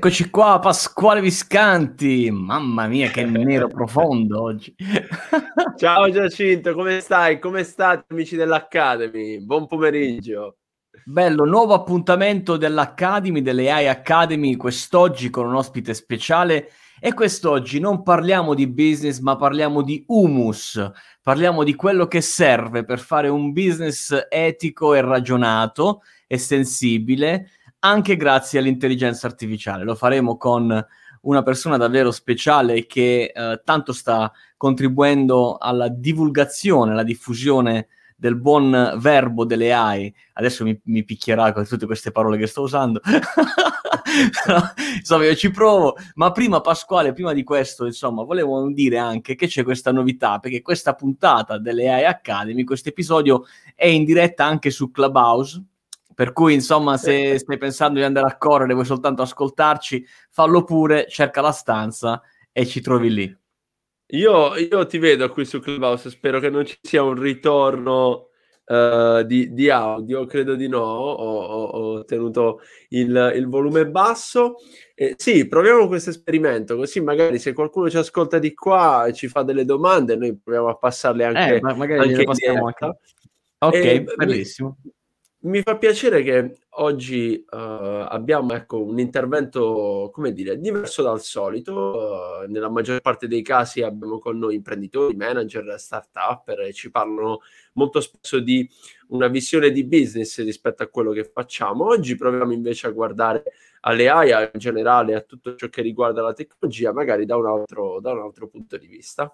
Eccoci qua, Pasquale Viscanti. Mamma mia, che nero profondo oggi. Ciao Giacinto, come stai? Come state, amici dell'Academy? Buon pomeriggio. Bello, nuovo appuntamento dell'Academy, delle AI Academy, quest'oggi con un ospite speciale. E quest'oggi non parliamo di business, ma parliamo di humus, parliamo di quello che serve per fare un business etico e ragionato e sensibile, anche grazie all'intelligenza artificiale. Lo faremo con una persona davvero speciale che tanto sta contribuendo alla divulgazione, alla diffusione del buon verbo delle AI. Adesso mi picchierà con tutte queste parole che sto usando. Però, insomma, io ci provo. Ma prima, Pasquale, prima di questo, insomma, volevo dire anche che c'è questa novità, perché questa puntata delle AI Academy, questo episodio, è in diretta anche su Clubhouse. Per cui, insomma, se stai pensando di andare a correre, vuoi soltanto ascoltarci, fallo pure, cerca la stanza e ci trovi lì. Io ti vedo qui su Clubhouse, spero che non ci sia un ritorno di audio, credo di no, ho tenuto il volume basso. Sì, proviamo questo esperimento, così magari se qualcuno ci ascolta di qua e ci fa delle domande, noi proviamo a passarle anche magari le passiamo anche. Ok, bellissimo. Mi fa piacere che oggi abbiamo un intervento, come dire, diverso dal solito. Nella maggior parte dei casi abbiamo con noi imprenditori, manager, start-up, e ci parlano molto spesso di una visione di business rispetto a quello che facciamo. Oggi proviamo invece a guardare alle AI in generale, a tutto ciò che riguarda la tecnologia, magari da un altro punto di vista.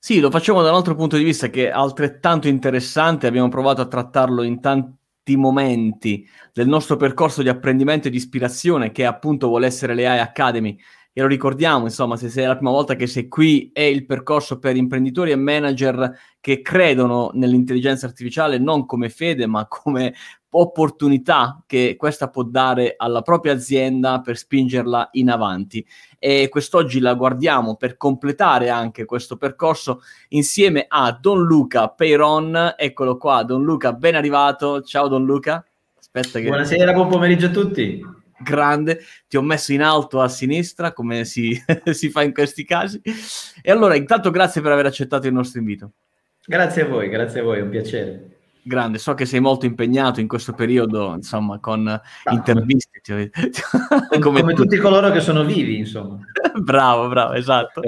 Sì, lo facciamo da un altro punto di vista che è altrettanto interessante. Abbiamo provato a trattarlo in tanti momenti del nostro percorso di apprendimento e di ispirazione, che appunto vuole essere le AI Academy, e lo ricordiamo, insomma, se è la prima volta che sei qui, è il percorso per imprenditori e manager che credono nell'intelligenza artificiale non come fede, ma come opportunità che questa può dare alla propria azienda per spingerla in avanti. E quest'oggi la guardiamo per completare anche questo percorso insieme a Don Luca Peiron. Eccolo qua, Don Luca, ben arrivato. Ciao Don Luca. Aspetta che... Buonasera, buon pomeriggio a tutti. Grande, ti ho messo in alto a sinistra, come si fa in questi casi. E allora, intanto grazie per aver accettato il nostro invito. Grazie a voi, è un piacere. Grande, so che sei molto impegnato in questo periodo, insomma, con interviste. Come tutti coloro che sono vivi, insomma. Bravo, esatto.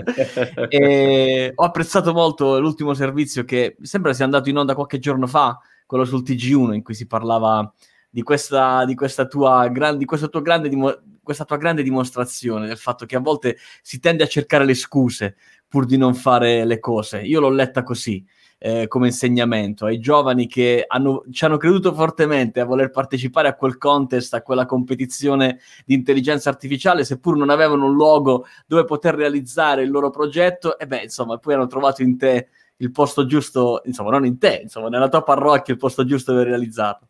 E ho apprezzato molto l'ultimo servizio che sembra sia andato in onda qualche giorno fa, quello sul TG1, in cui si parlava di questa tua grande dimostrazione del fatto che a volte si tende a cercare le scuse pur di non fare le cose. Io l'ho letta così, come insegnamento ai giovani che ci hanno creduto fortemente a voler partecipare a quel contest, a quella competizione di intelligenza artificiale, seppur non avevano un luogo dove poter realizzare il loro progetto. E beh, insomma, poi hanno trovato in te il posto giusto, insomma, non in te, insomma, nella tua parrocchia il posto giusto per realizzarlo.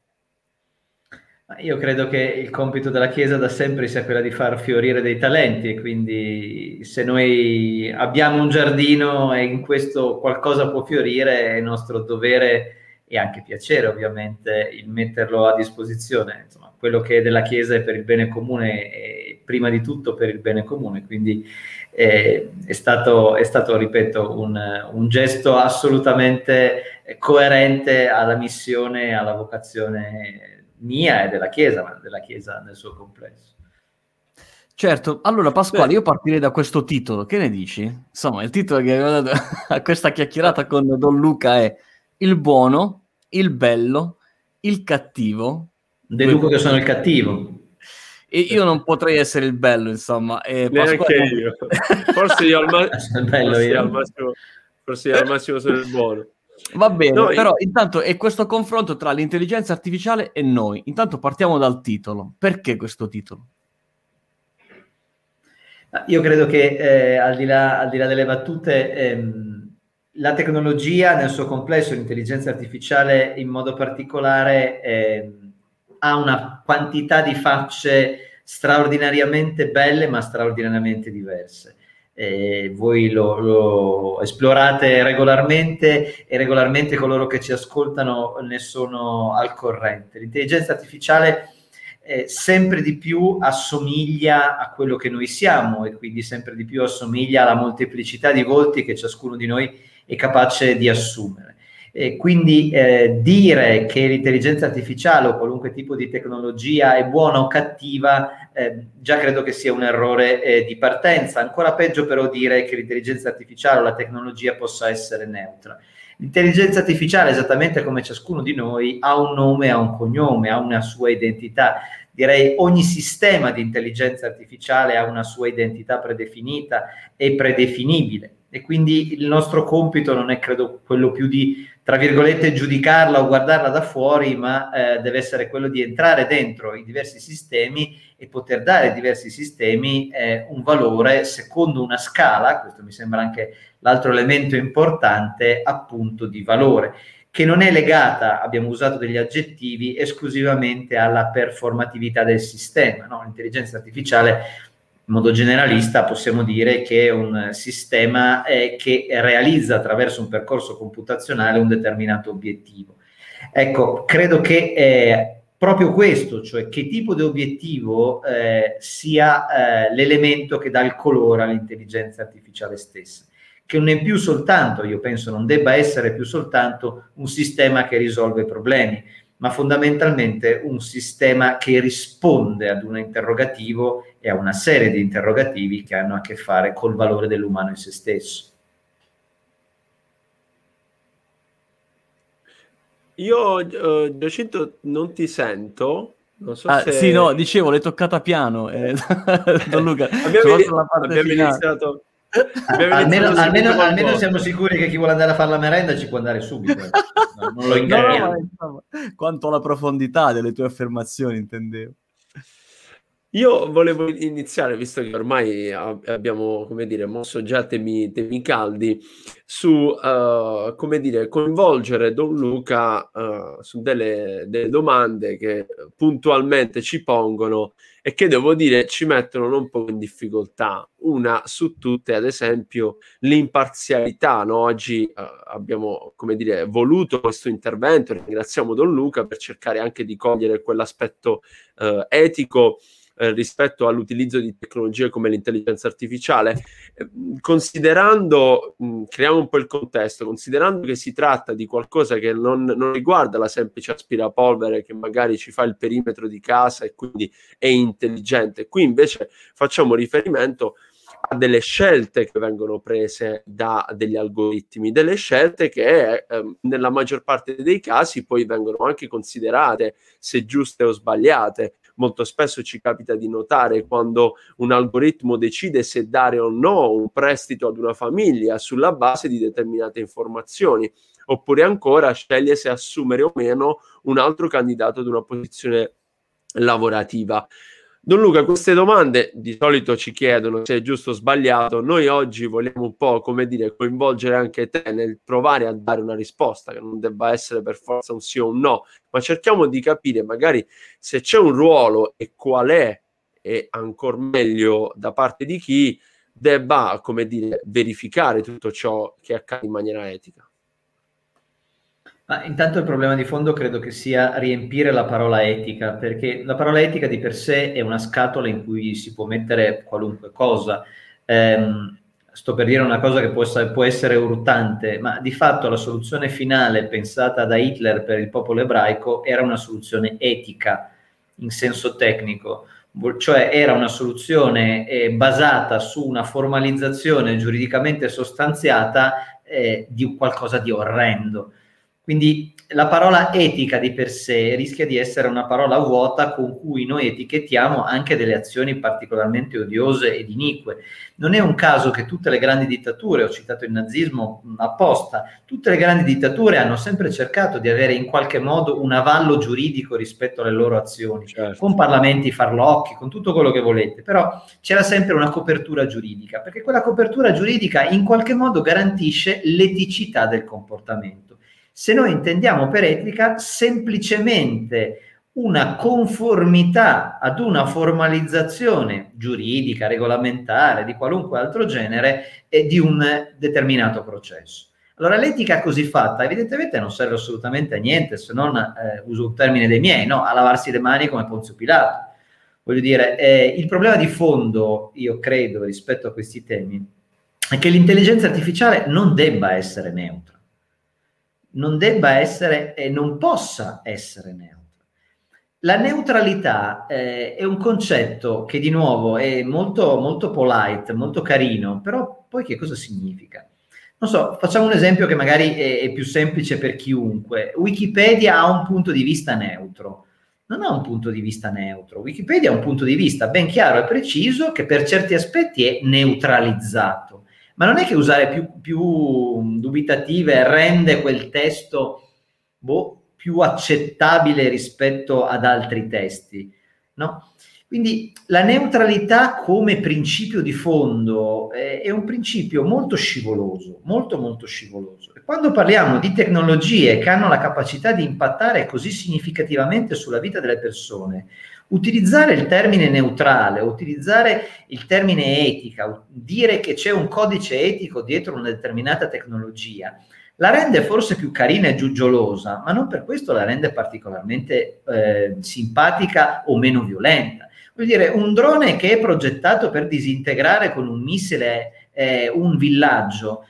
Io credo che il compito della Chiesa da sempre sia quella di far fiorire dei talenti, e quindi se noi abbiamo un giardino e in questo qualcosa può fiorire, è nostro dovere e anche piacere, ovviamente, il metterlo a disposizione. Insomma, quello che è della Chiesa è per il bene comune, e prima di tutto per il bene comune, quindi è stato, ripeto, un gesto assolutamente coerente alla missione, alla vocazione mia e della Chiesa, ma della Chiesa nel suo complesso. Certo. Allora, Pasquale, io partirei da questo titolo. Che ne dici? Insomma, il titolo che abbiamo dato a questa chiacchierata con Don Luca è Il buono, il bello, il cattivo. Deduco che sono il cattivo. E io non potrei essere il bello, insomma. Pasquale... io. Forse io al massimo sono il buono. Va bene, no, però intanto è questo confronto tra l'intelligenza artificiale e noi. Intanto partiamo dal titolo. Perché questo titolo? Io credo che al di là delle battute, la tecnologia nel suo complesso, l'intelligenza artificiale in modo particolare, ha una quantità di facce straordinariamente belle ma straordinariamente diverse. Voi lo esplorate regolarmente e regolarmente coloro che ci ascoltano ne sono al corrente. L'intelligenza artificiale sempre di più assomiglia a quello che noi siamo, e quindi sempre di più assomiglia alla molteplicità di volti che ciascuno di noi è capace di assumere. E quindi dire che l'intelligenza artificiale o qualunque tipo di tecnologia è buona o cattiva già credo che sia un errore di partenza. Ancora peggio però dire che l'intelligenza artificiale o la tecnologia possa essere neutra. L'intelligenza artificiale, esattamente come ciascuno di noi, ha un nome, ha un cognome, ha una sua identità. Direi ogni sistema di intelligenza artificiale ha una sua identità predefinita e predefinibile. E quindi il nostro compito non è, credo, quello più di, tra virgolette, giudicarla o guardarla da fuori, ma deve essere quello di entrare dentro i diversi sistemi e poter dare ai diversi sistemi un valore secondo una scala, questo mi sembra anche l'altro elemento importante, appunto di valore, che non è legata, abbiamo usato degli aggettivi, esclusivamente alla performatività del sistema, no? L'intelligenza artificiale, in modo generalista, possiamo dire che è un sistema che realizza attraverso un percorso computazionale un determinato obiettivo. Ecco, credo che proprio questo, cioè che tipo di obiettivo sia l'elemento che dà il colore all'intelligenza artificiale stessa, che non è più soltanto, io penso non debba essere più soltanto un sistema che risolve problemi, ma fondamentalmente un sistema che risponde ad un interrogativo e a una serie di interrogativi che hanno a che fare col valore dell'umano in se stesso. Io, Giacinto, non ti sento. Non so se... Sì, no, dicevo, l'hai toccata piano, Don Luca. Abbiamo iniziato... almeno siamo sicuri che chi vuole andare a fare la merenda ci può andare subito. Non lo inganniamo. No, quanto alla profondità delle tue affermazioni, intendevo. Io volevo iniziare, visto che ormai abbiamo, come dire, mosso già temi caldi, su, come dire, coinvolgere Don Luca su delle domande che puntualmente ci pongono e che, devo dire, ci mettono non poco in difficoltà. Una su tutte, ad esempio, l'imparzialità, no? Oggi abbiamo, come dire, voluto questo intervento, ringraziamo Don Luca per cercare anche di cogliere quell'aspetto etico rispetto all'utilizzo di tecnologie come l'intelligenza artificiale, considerando, creiamo un po' il contesto, considerando che si tratta di qualcosa che non riguarda la semplice aspirapolvere che magari ci fa il perimetro di casa e quindi è intelligente. Qui invece facciamo riferimento a delle scelte che vengono prese da degli algoritmi, delle scelte che nella maggior parte dei casi poi vengono anche considerate se giuste o sbagliate. Molto spesso ci capita di notare quando un algoritmo decide se dare o no un prestito ad una famiglia sulla base di determinate informazioni, oppure ancora sceglie se assumere o meno un altro candidato ad una posizione lavorativa. Don Luca, queste domande di solito ci chiedono se è giusto o sbagliato. Noi oggi vogliamo un po', come dire, coinvolgere anche te nel provare a dare una risposta, che non debba essere per forza un sì o un no, ma cerchiamo di capire magari se c'è un ruolo e qual è, e ancor meglio da parte di chi debba, come dire, verificare tutto ciò che accade in maniera etica. Ma intanto il problema di fondo credo che sia riempire la parola etica, perché la parola etica di per sé è una scatola in cui si può mettere qualunque cosa. Sto per dire una cosa che può essere urtante, ma di fatto la soluzione finale pensata da Hitler per il popolo ebraico era una soluzione etica in senso tecnico, cioè era una soluzione basata su una formalizzazione giuridicamente sostanziata di qualcosa di orrendo. Quindi la parola etica di per sé rischia di essere una parola vuota con cui noi etichettiamo anche delle azioni particolarmente odiose ed inique. Non è un caso che tutte le grandi dittature, ho citato il nazismo apposta, tutte le grandi dittature hanno sempre cercato di avere in qualche modo un avallo giuridico rispetto alle loro azioni, certo, con parlamenti farlocchi, con tutto quello che volete, però c'era sempre una copertura giuridica, perché quella copertura giuridica in qualche modo garantisce l'eticità del comportamento. Se noi intendiamo per etica semplicemente una conformità ad una formalizzazione giuridica, regolamentare, di qualunque altro genere e di un determinato processo. Allora l'etica così fatta evidentemente non serve assolutamente a niente, se non, uso un termine dei miei, no? A lavarsi le mani come Ponzio Pilato. Voglio dire, il problema di fondo, io credo, rispetto a questi temi, è che l'intelligenza artificiale non debba essere neutra, non debba essere e non possa essere neutra. La neutralità è un concetto che di nuovo è molto, molto polite, molto carino, però poi che cosa significa? Non so, facciamo un esempio che magari è più semplice per chiunque. Wikipedia ha un punto di vista neutro. Non ha un punto di vista neutro. Wikipedia ha un punto di vista ben chiaro e preciso che per certi aspetti è neutralizzato. Ma non è che usare più dubitative rende quel testo più accettabile rispetto ad altri testi, no? Quindi la neutralità come principio di fondo è un principio molto scivoloso, molto molto scivoloso. E quando parliamo di tecnologie che hanno la capacità di impattare così significativamente sulla vita delle persone, utilizzare il termine neutrale, utilizzare il termine etica, dire che c'è un codice etico dietro una determinata tecnologia, la rende forse più carina e giugiolosa, ma non per questo la rende particolarmente simpatica o meno violenta. Vuol dire, un drone che è progettato per disintegrare con un missile un villaggio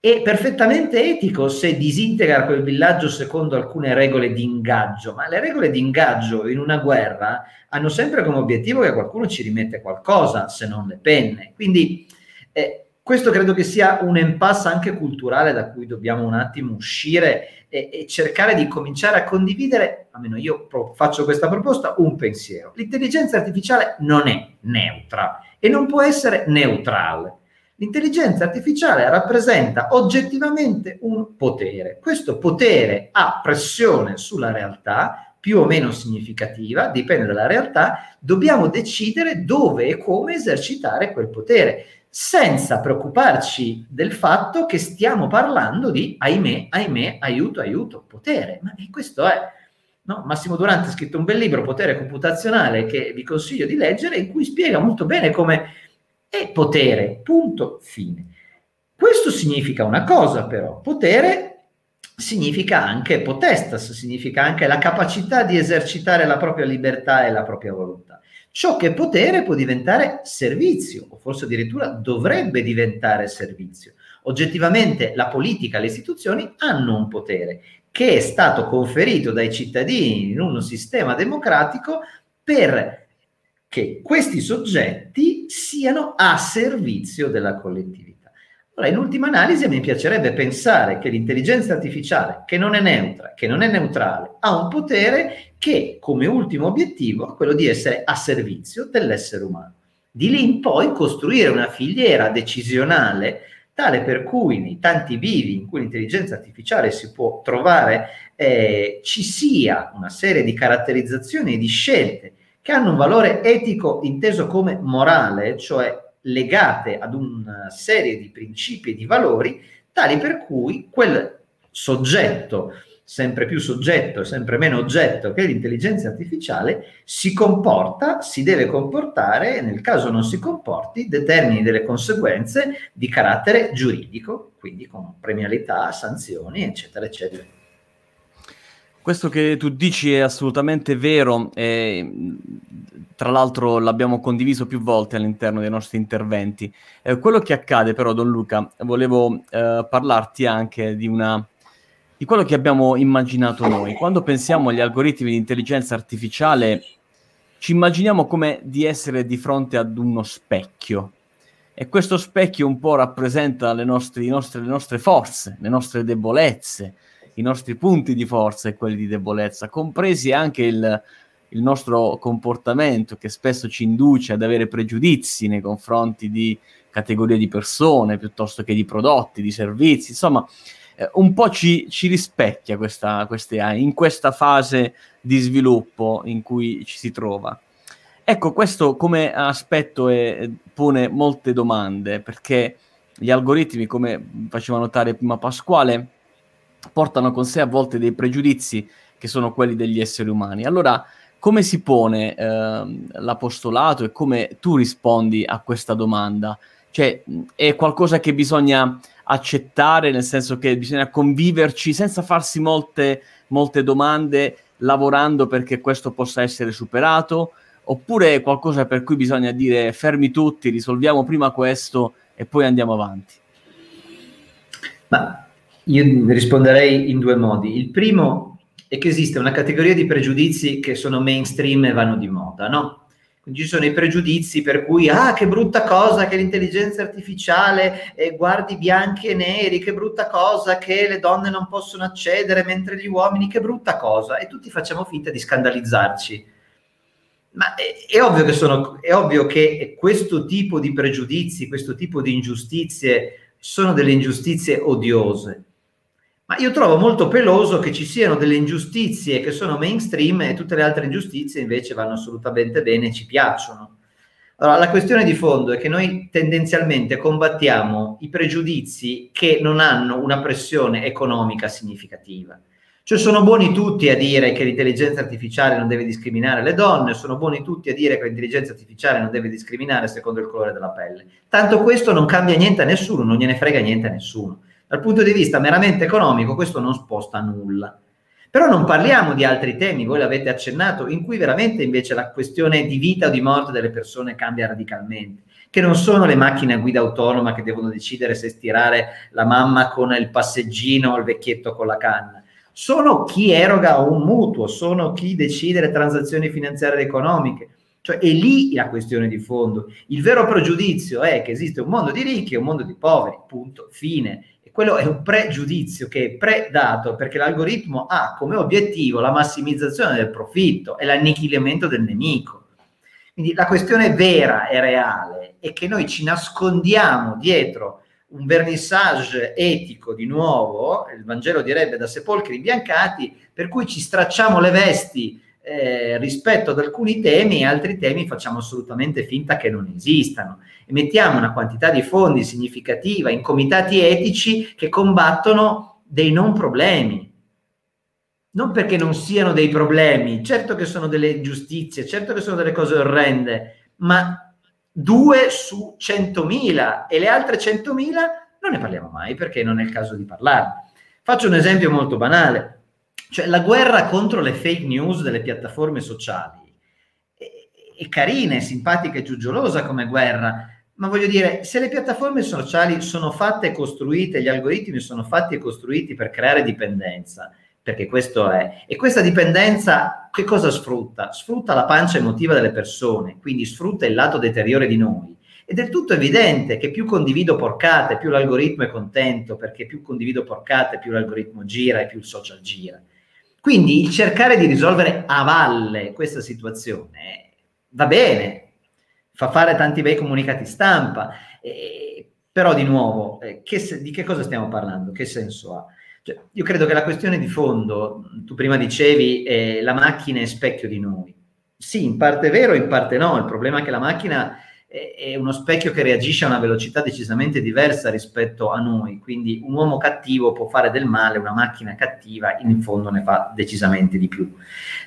è perfettamente etico se disintegra quel villaggio secondo alcune regole di ingaggio, ma le regole di ingaggio in una guerra hanno sempre come obiettivo che qualcuno ci rimette qualcosa, se non le penne. Quindi questo credo che sia un impasse anche culturale da cui dobbiamo un attimo uscire e cercare di cominciare a condividere, almeno io faccio questa proposta, un pensiero. L'intelligenza artificiale non è neutra e non può essere neutrale. L'intelligenza artificiale rappresenta oggettivamente un potere. Questo potere ha pressione sulla realtà, più o meno significativa, dipende dalla realtà, dobbiamo decidere dove e come esercitare quel potere, senza preoccuparci del fatto che stiamo parlando di ahimè, aiuto, potere. Ma questo è, no? Massimo Durante ha scritto un bel libro, Potere Computazionale, che vi consiglio di leggere, in cui spiega molto bene come è potere, punto, fine. Questo significa una cosa però, potere significa anche potestas, significa anche la capacità di esercitare la propria libertà e la propria volontà. Ciò che è potere può diventare servizio, o forse addirittura dovrebbe diventare servizio. Oggettivamente la politica, le istituzioni hanno un potere che è stato conferito dai cittadini in un sistema democratico per che questi soggetti siano a servizio della collettività. Allora, in ultima analisi, mi piacerebbe pensare che l'intelligenza artificiale, che non è neutra, che non è neutrale, ha un potere che come ultimo obiettivo è quello di essere a servizio dell'essere umano. Di lì in poi costruire una filiera decisionale tale per cui nei tanti bivi in cui l'intelligenza artificiale si può trovare ci sia una serie di caratterizzazioni e di scelte che hanno un valore etico inteso come morale, cioè legate ad una serie di principi e di valori tali per cui quel soggetto, sempre più soggetto, sempre meno oggetto, che è l'intelligenza artificiale, si comporta, si deve comportare, e nel caso non si comporti, determini delle conseguenze di carattere giuridico, quindi con premialità, sanzioni, eccetera, eccetera. Questo che tu dici è assolutamente vero e tra l'altro l'abbiamo condiviso più volte all'interno dei nostri interventi. Quello che accade però, Don Luca, volevo parlarti anche di quello che abbiamo immaginato noi. Quando pensiamo agli algoritmi di intelligenza artificiale, ci immaginiamo come di essere di fronte ad uno specchio. E questo specchio un po' rappresenta le nostre forze, le nostre debolezze, i nostri punti di forza e quelli di debolezza, compresi anche il nostro comportamento, che spesso ci induce ad avere pregiudizi nei confronti di categorie di persone, piuttosto che di prodotti, di servizi, insomma. Un po' ci rispecchia in questa fase di sviluppo in cui ci si trova. Ecco, questo come aspetto pone molte domande, perché gli algoritmi, come faceva notare prima Pasquale, portano con sé a volte dei pregiudizi che sono quelli degli esseri umani. Allora, come si pone l'apostolato e come tu rispondi a questa domanda? Cioè, è qualcosa che bisogna accettare, nel senso che bisogna conviverci senza farsi molte domande, lavorando perché questo possa essere superato, oppure è qualcosa per cui bisogna dire fermi tutti, risolviamo prima questo e poi andiamo avanti? Ma io risponderei in due modi. Il primo è che esiste una categoria di pregiudizi che sono mainstream e vanno di moda, no? Quindi ci sono i pregiudizi per cui che brutta cosa che l'intelligenza artificiale guardi bianchi e neri, che brutta cosa che le donne non possono accedere mentre gli uomini, che brutta cosa, e tutti facciamo finta di scandalizzarci. Ma è ovvio che questo tipo di pregiudizi, questo tipo di ingiustizie sono delle ingiustizie odiose. Ma io trovo molto peloso che ci siano delle ingiustizie che sono mainstream e tutte le altre ingiustizie invece vanno assolutamente bene e ci piacciono. Allora, la questione di fondo è che noi tendenzialmente combattiamo i pregiudizi che non hanno una pressione economica significativa. Cioè sono buoni tutti a dire che l'intelligenza artificiale non deve discriminare le donne, sono buoni tutti a dire che l'intelligenza artificiale non deve discriminare secondo il colore della pelle. Tanto questo non cambia niente a nessuno, non gliene frega niente a nessuno. Dal punto di vista meramente economico questo non sposta nulla. Però non parliamo di altri temi, voi l'avete accennato, in cui veramente invece la questione di vita o di morte delle persone cambia radicalmente, che non sono le macchine a guida autonoma che devono decidere se stirare la mamma con il passeggino o il vecchietto con la canna. Sono chi eroga un mutuo, sono chi decide le transazioni finanziarie ed economiche. Cioè è lì la questione di fondo. Il vero pregiudizio è che esiste un mondo di ricchi e un mondo di poveri, punto, fine. E quello è un pregiudizio che è predato perché l'algoritmo ha come obiettivo la massimizzazione del profitto e l'annichilimento del nemico. Quindi la questione vera e reale è che noi ci nascondiamo dietro un vernissage etico, di nuovo, il Vangelo direbbe da sepolcri imbiancati, per cui ci stracciamo le vesti rispetto ad alcuni temi e altri temi facciamo assolutamente finta che non esistano. E mettiamo una quantità di fondi significativa in comitati etici che combattono dei non problemi. Non perché non siano dei problemi, certo che sono delle ingiustizie, certo che sono delle cose orrende, ma 2 su 100.000 e le altre 100.000 non ne parliamo mai perché non è il caso di parlarne. Faccio un esempio molto banale, cioè la guerra contro le fake news delle piattaforme sociali è carina, è simpatica e giugiolosa come guerra, ma voglio dire, se le piattaforme sociali sono fatte e costruite, gli algoritmi sono fatti e costruiti per creare dipendenza, perché questo è, e questa dipendenza che cosa sfrutta? Sfrutta la pancia emotiva delle persone, quindi sfrutta il lato deteriore di noi. Ed è del tutto evidente che più condivido porcate, più l'algoritmo è contento, perché più condivido porcate, più l'algoritmo gira e più il social gira. Quindi il cercare di risolvere a valle questa situazione va bene, fa fare tanti bei comunicati stampa, però di nuovo, di che cosa stiamo parlando? Che senso ha? Cioè, io credo che la questione di fondo, tu prima dicevi, la macchina è specchio di noi. Sì, in parte è vero, in parte no. Il problema è che la macchina è uno specchio che reagisce a una velocità decisamente diversa rispetto a noi. Quindi un uomo cattivo può fare del male, una macchina cattiva in fondo ne fa decisamente di più.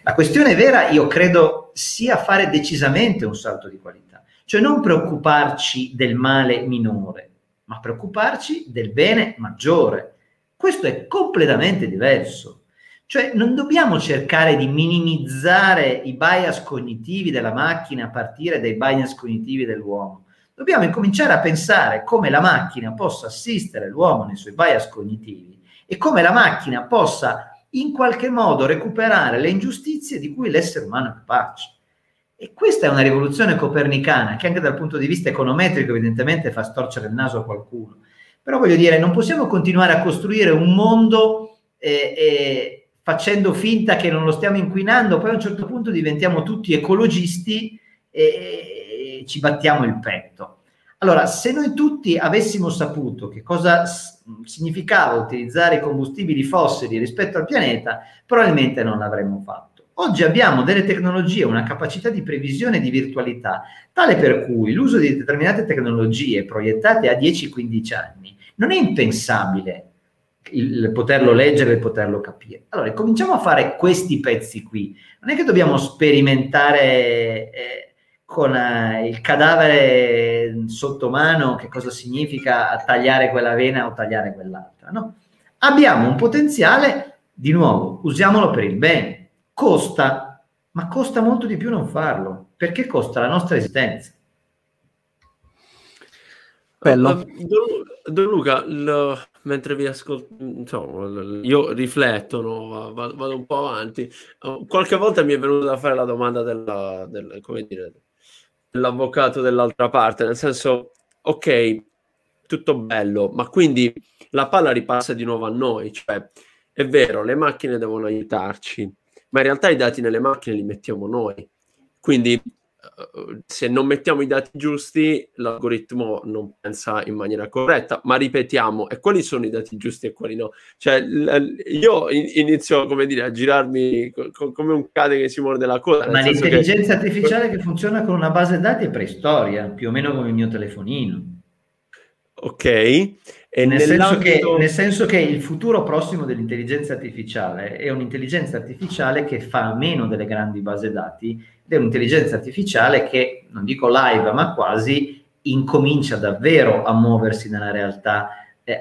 La questione vera, io credo, sia fare decisamente un salto di qualità. Cioè non preoccuparci del male minore, ma preoccuparci del bene maggiore. Questo è completamente diverso, cioè non dobbiamo cercare di minimizzare i bias cognitivi della macchina a partire dai bias cognitivi dell'uomo, dobbiamo incominciare a pensare come la macchina possa assistere l'uomo nei suoi bias cognitivi e come la macchina possa in qualche modo recuperare le ingiustizie di cui l'essere umano è capace. E questa è una rivoluzione copernicana che anche dal punto di vista econometrico evidentemente fa storcere il naso a qualcuno. Però voglio dire, non possiamo continuare a costruire un mondo facendo finta che non lo stiamo inquinando, poi a un certo punto diventiamo tutti ecologisti e ci battiamo il petto. Allora, se noi tutti avessimo saputo che cosa significava utilizzare i combustibili fossili rispetto al pianeta, probabilmente non l'avremmo fatto. Oggi abbiamo delle tecnologie, una capacità di previsione di virtualità, tale per cui l'uso di determinate tecnologie proiettate a 10-15 anni non è impensabile il poterlo leggere e poterlo capire. Allora, cominciamo a fare questi pezzi qui. Non è che dobbiamo sperimentare con il cadavere sotto mano, che cosa significa tagliare quella vena o tagliare quell'altra, no? Abbiamo un potenziale, di nuovo, usiamolo per il bene. Costa, ma costa molto di più non farlo, perché costa la nostra esistenza. Bello. Don Luca, mentre vi ascolto, insomma, io rifletto, no? Vado un po' avanti. Qualche volta mi è venuto da fare la domanda dell'avvocato dell'altra parte, nel senso, ok, tutto bello, ma quindi la palla ripassa di nuovo a noi, cioè è vero, le macchine devono aiutarci, ma in realtà i dati nelle macchine li mettiamo noi, quindi se non mettiamo i dati giusti l'algoritmo non pensa in maniera corretta, ma ripetiamo, e quali sono i dati giusti e quali no? Cioè io inizio, come dire, a girarmi come un cane che si morde la coda, ma l'intelligenza artificiale che funziona con una base dati è preistoria, più o meno come il mio telefonino. Ok, e nel senso che il futuro prossimo dell'intelligenza artificiale è un'intelligenza artificiale che fa a meno delle grandi base dati, ed è un'intelligenza artificiale che, non dico live, ma quasi incomincia davvero a muoversi nella realtà,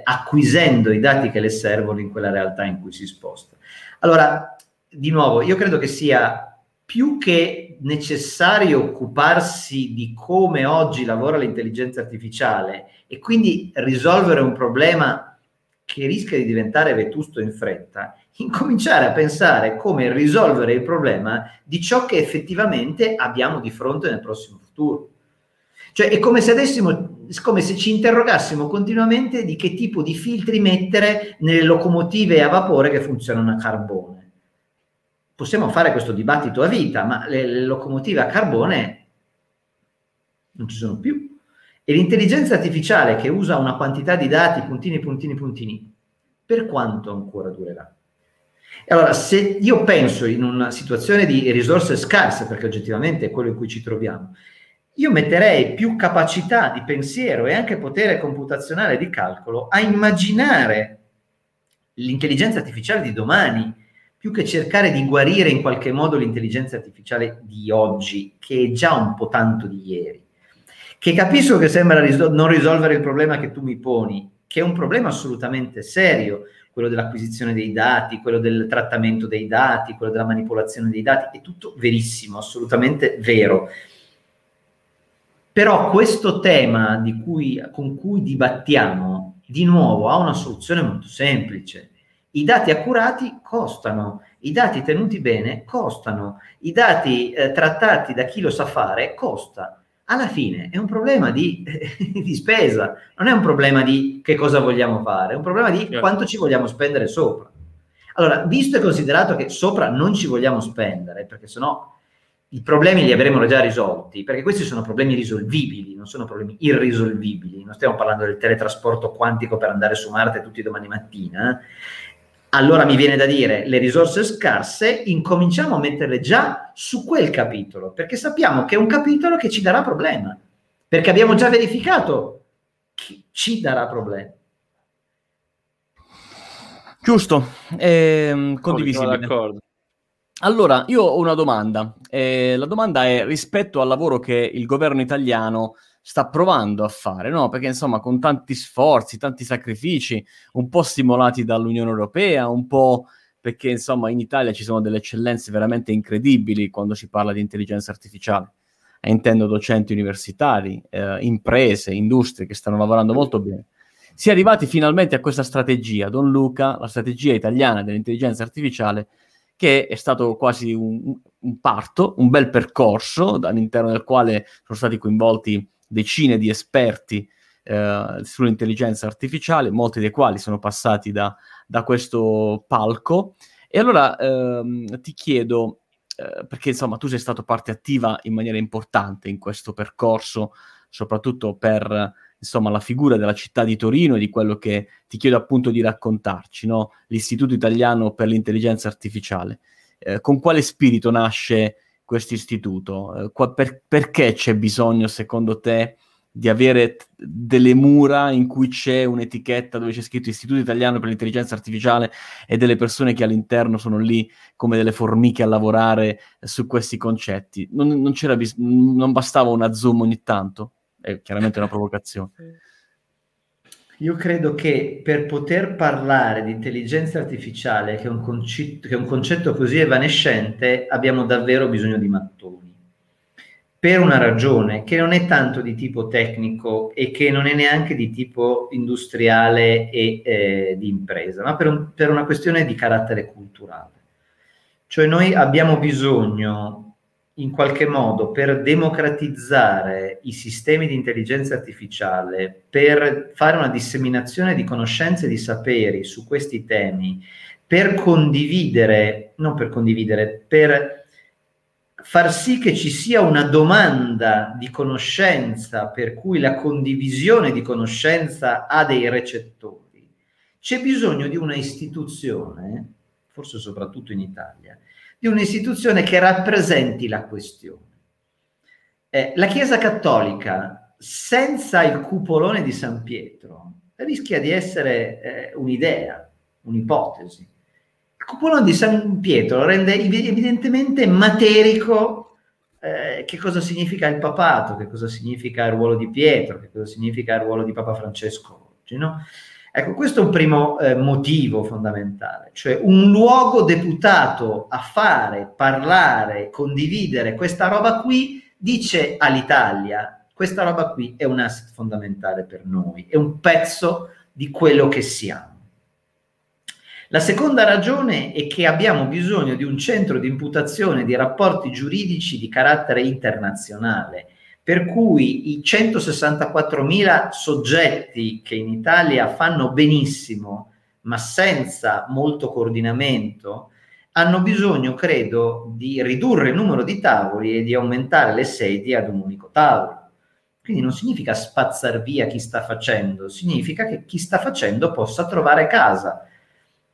acquisendo i dati che le servono in quella realtà in cui si sposta. Allora, di nuovo, io credo che sia più che necessario occuparsi di come oggi lavora l'intelligenza artificiale e quindi risolvere un problema che rischia di diventare vetusto in fretta, incominciare a pensare come risolvere il problema di ciò che effettivamente abbiamo di fronte nel prossimo futuro. Cioè è come se ci interrogassimo continuamente di che tipo di filtri mettere nelle locomotive a vapore che funzionano a carbone. Possiamo fare questo dibattito a vita, ma le locomotive a carbone non ci sono più. E l'intelligenza artificiale che usa una quantità di dati, puntini, puntini, puntini, per quanto ancora durerà? E allora, se io penso in una situazione di risorse scarse, perché oggettivamente è quello in cui ci troviamo, io metterei più capacità di pensiero e anche potere computazionale di calcolo a immaginare l'intelligenza artificiale di domani, più che cercare di guarire in qualche modo l'intelligenza artificiale di oggi, che è già un po' tanto di ieri. Che capisco che sembra non risolvere il problema che tu mi poni, che è un problema assolutamente serio, quello dell'acquisizione dei dati, quello del trattamento dei dati, quello della manipolazione dei dati, è tutto verissimo, assolutamente vero. Però questo tema con cui dibattiamo, di nuovo, ha una soluzione molto semplice. I dati accurati costano, i dati tenuti bene costano, i dati trattati da chi lo sa fare costa. Alla fine è un problema di spesa, non è un problema di che cosa vogliamo fare, è un problema di quanto ci vogliamo spendere sopra. Allora, visto e considerato che sopra non ci vogliamo spendere, perché sennò i problemi li avremo già risolti, perché questi sono problemi risolvibili, non sono problemi irrisolvibili, non stiamo parlando del teletrasporto quantico per andare su Marte tutti domani mattina. Allora mi viene da dire, le risorse scarse incominciamo a metterle già su quel capitolo, perché sappiamo che è un capitolo che ci darà problema, perché abbiamo già verificato che ci darà problema. Giusto, condivisibile. D'accordo. Allora, io ho una domanda. La domanda è rispetto al lavoro che il governo italiano sta provando a fare, no? Perché insomma con tanti sforzi, tanti sacrifici, un po' stimolati dall'Unione Europea, un po' perché insomma in Italia ci sono delle eccellenze veramente incredibili quando si parla di intelligenza artificiale, intendo docenti universitari, imprese, industrie che stanno lavorando molto bene. Si è arrivati finalmente a questa strategia, Don Luca, la strategia italiana dell'intelligenza artificiale, che è stato quasi un parto, un bel percorso all'interno del quale sono stati coinvolti decine di esperti sull'intelligenza artificiale, molti dei quali sono passati da questo palco. E allora ti chiedo, perché insomma tu sei stato parte attiva in maniera importante in questo percorso, soprattutto per insomma la figura della città di Torino e di quello che ti chiedo appunto di raccontarci, no? L'Istituto Italiano per l'Intelligenza Artificiale. Con quale spirito nasce questo istituto? Perché c'è bisogno, secondo te, di avere delle mura in cui c'è un'etichetta dove c'è scritto Istituto Italiano per l'Intelligenza Artificiale e delle persone che all'interno sono lì come delle formiche a lavorare su questi concetti. Non bastava una Zoom ogni tanto? È chiaramente una provocazione. Io credo che per poter parlare di intelligenza artificiale, che è un concetto così evanescente, abbiamo davvero bisogno di mattoni. Per una ragione che non è tanto di tipo tecnico e che non è neanche di tipo industriale e di impresa, ma per una questione di carattere culturale. Cioè noi abbiamo bisogno, in qualche modo, per democratizzare i sistemi di intelligenza artificiale, per fare una disseminazione di conoscenze e di saperi su questi temi, per far sì che ci sia una domanda di conoscenza, per cui la condivisione di conoscenza ha dei recettori, c'è bisogno di una istituzione, forse soprattutto in Italia, di un'istituzione che rappresenti la questione. La Chiesa Cattolica, senza il cupolone di San Pietro, rischia di essere un'idea, un'ipotesi. Il cupolone di San Pietro rende evidentemente materico che cosa significa il papato, che cosa significa il ruolo di Pietro, che cosa significa il ruolo di Papa Francesco oggi, no? Ecco, questo è un primo motivo fondamentale, cioè un luogo deputato a fare, parlare, condividere questa roba qui, dice all'Italia, questa roba qui è un asset fondamentale per noi, è un pezzo di quello che siamo. La seconda ragione è che abbiamo bisogno di un centro di imputazione di rapporti giuridici di carattere internazionale, per cui i 164.000 soggetti che in Italia fanno benissimo, ma senza molto coordinamento, hanno bisogno, credo, di ridurre il numero di tavoli e di aumentare le sedi ad un unico tavolo. Quindi non significa spazzar via chi sta facendo, significa che chi sta facendo possa trovare casa.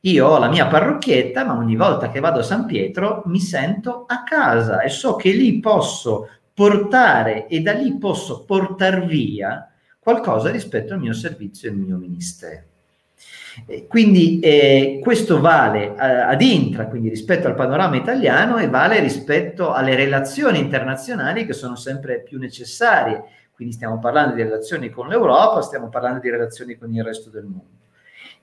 Io ho la mia parrocchietta, ma ogni volta che vado a San Pietro mi sento a casa e so che lì posso portare e da lì posso portar via qualcosa rispetto al mio servizio e al mio ministero. Quindi questo vale ad intra, quindi rispetto al panorama italiano, e vale rispetto alle relazioni internazionali che sono sempre più necessarie. Quindi stiamo parlando di relazioni con l'Europa, stiamo parlando di relazioni con il resto del mondo.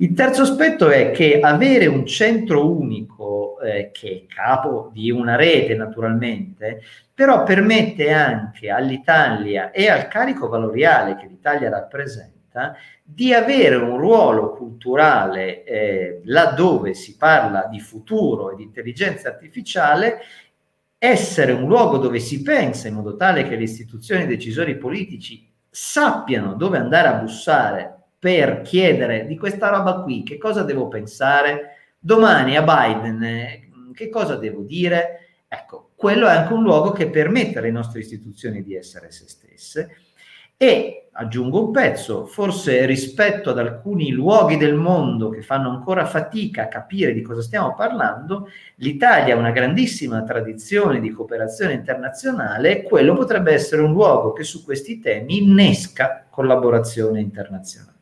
Il terzo aspetto è che avere un centro unico, che è capo di una rete naturalmente, però permette anche all'Italia e al carico valoriale che l'Italia rappresenta di avere un ruolo culturale, laddove si parla di futuro e di intelligenza artificiale, essere un luogo dove si pensa in modo tale che le istituzioni e i decisori politici sappiano dove andare a bussare per chiedere di questa roba qui, che cosa devo pensare, domani a Biden, che cosa devo dire. Ecco, quello è anche un luogo che permette alle nostre istituzioni di essere se stesse. E, aggiungo un pezzo, forse rispetto ad alcuni luoghi del mondo che fanno ancora fatica a capire di cosa stiamo parlando, l'Italia ha una grandissima tradizione di cooperazione internazionale, e quello potrebbe essere un luogo che su questi temi innesca collaborazione internazionale.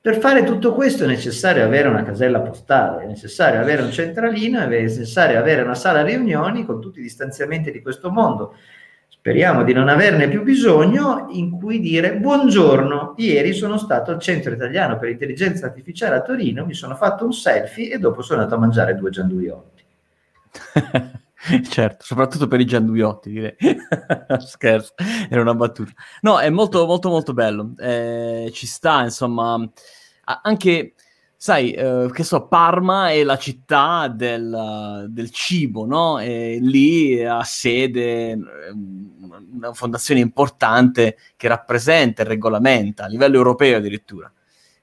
Per fare tutto questo è necessario avere una casella postale, è necessario avere un centralino, è necessario avere una sala riunioni con tutti i distanziamenti di questo mondo. Speriamo di non averne più bisogno, in cui dire: buongiorno, ieri sono stato al Centro Italiano per l'Intelligenza Artificiale a Torino, mi sono fatto un selfie e dopo sono andato a mangiare 2 gianduiotti. Certo, soprattutto per i gianduiotti, direi. Scherzo, era una battuta. No, è molto molto molto bello, ci sta, insomma, anche, sai, che so, Parma è la città del cibo, no? E lì ha sede una fondazione importante che rappresenta e regolamenta, a livello europeo addirittura,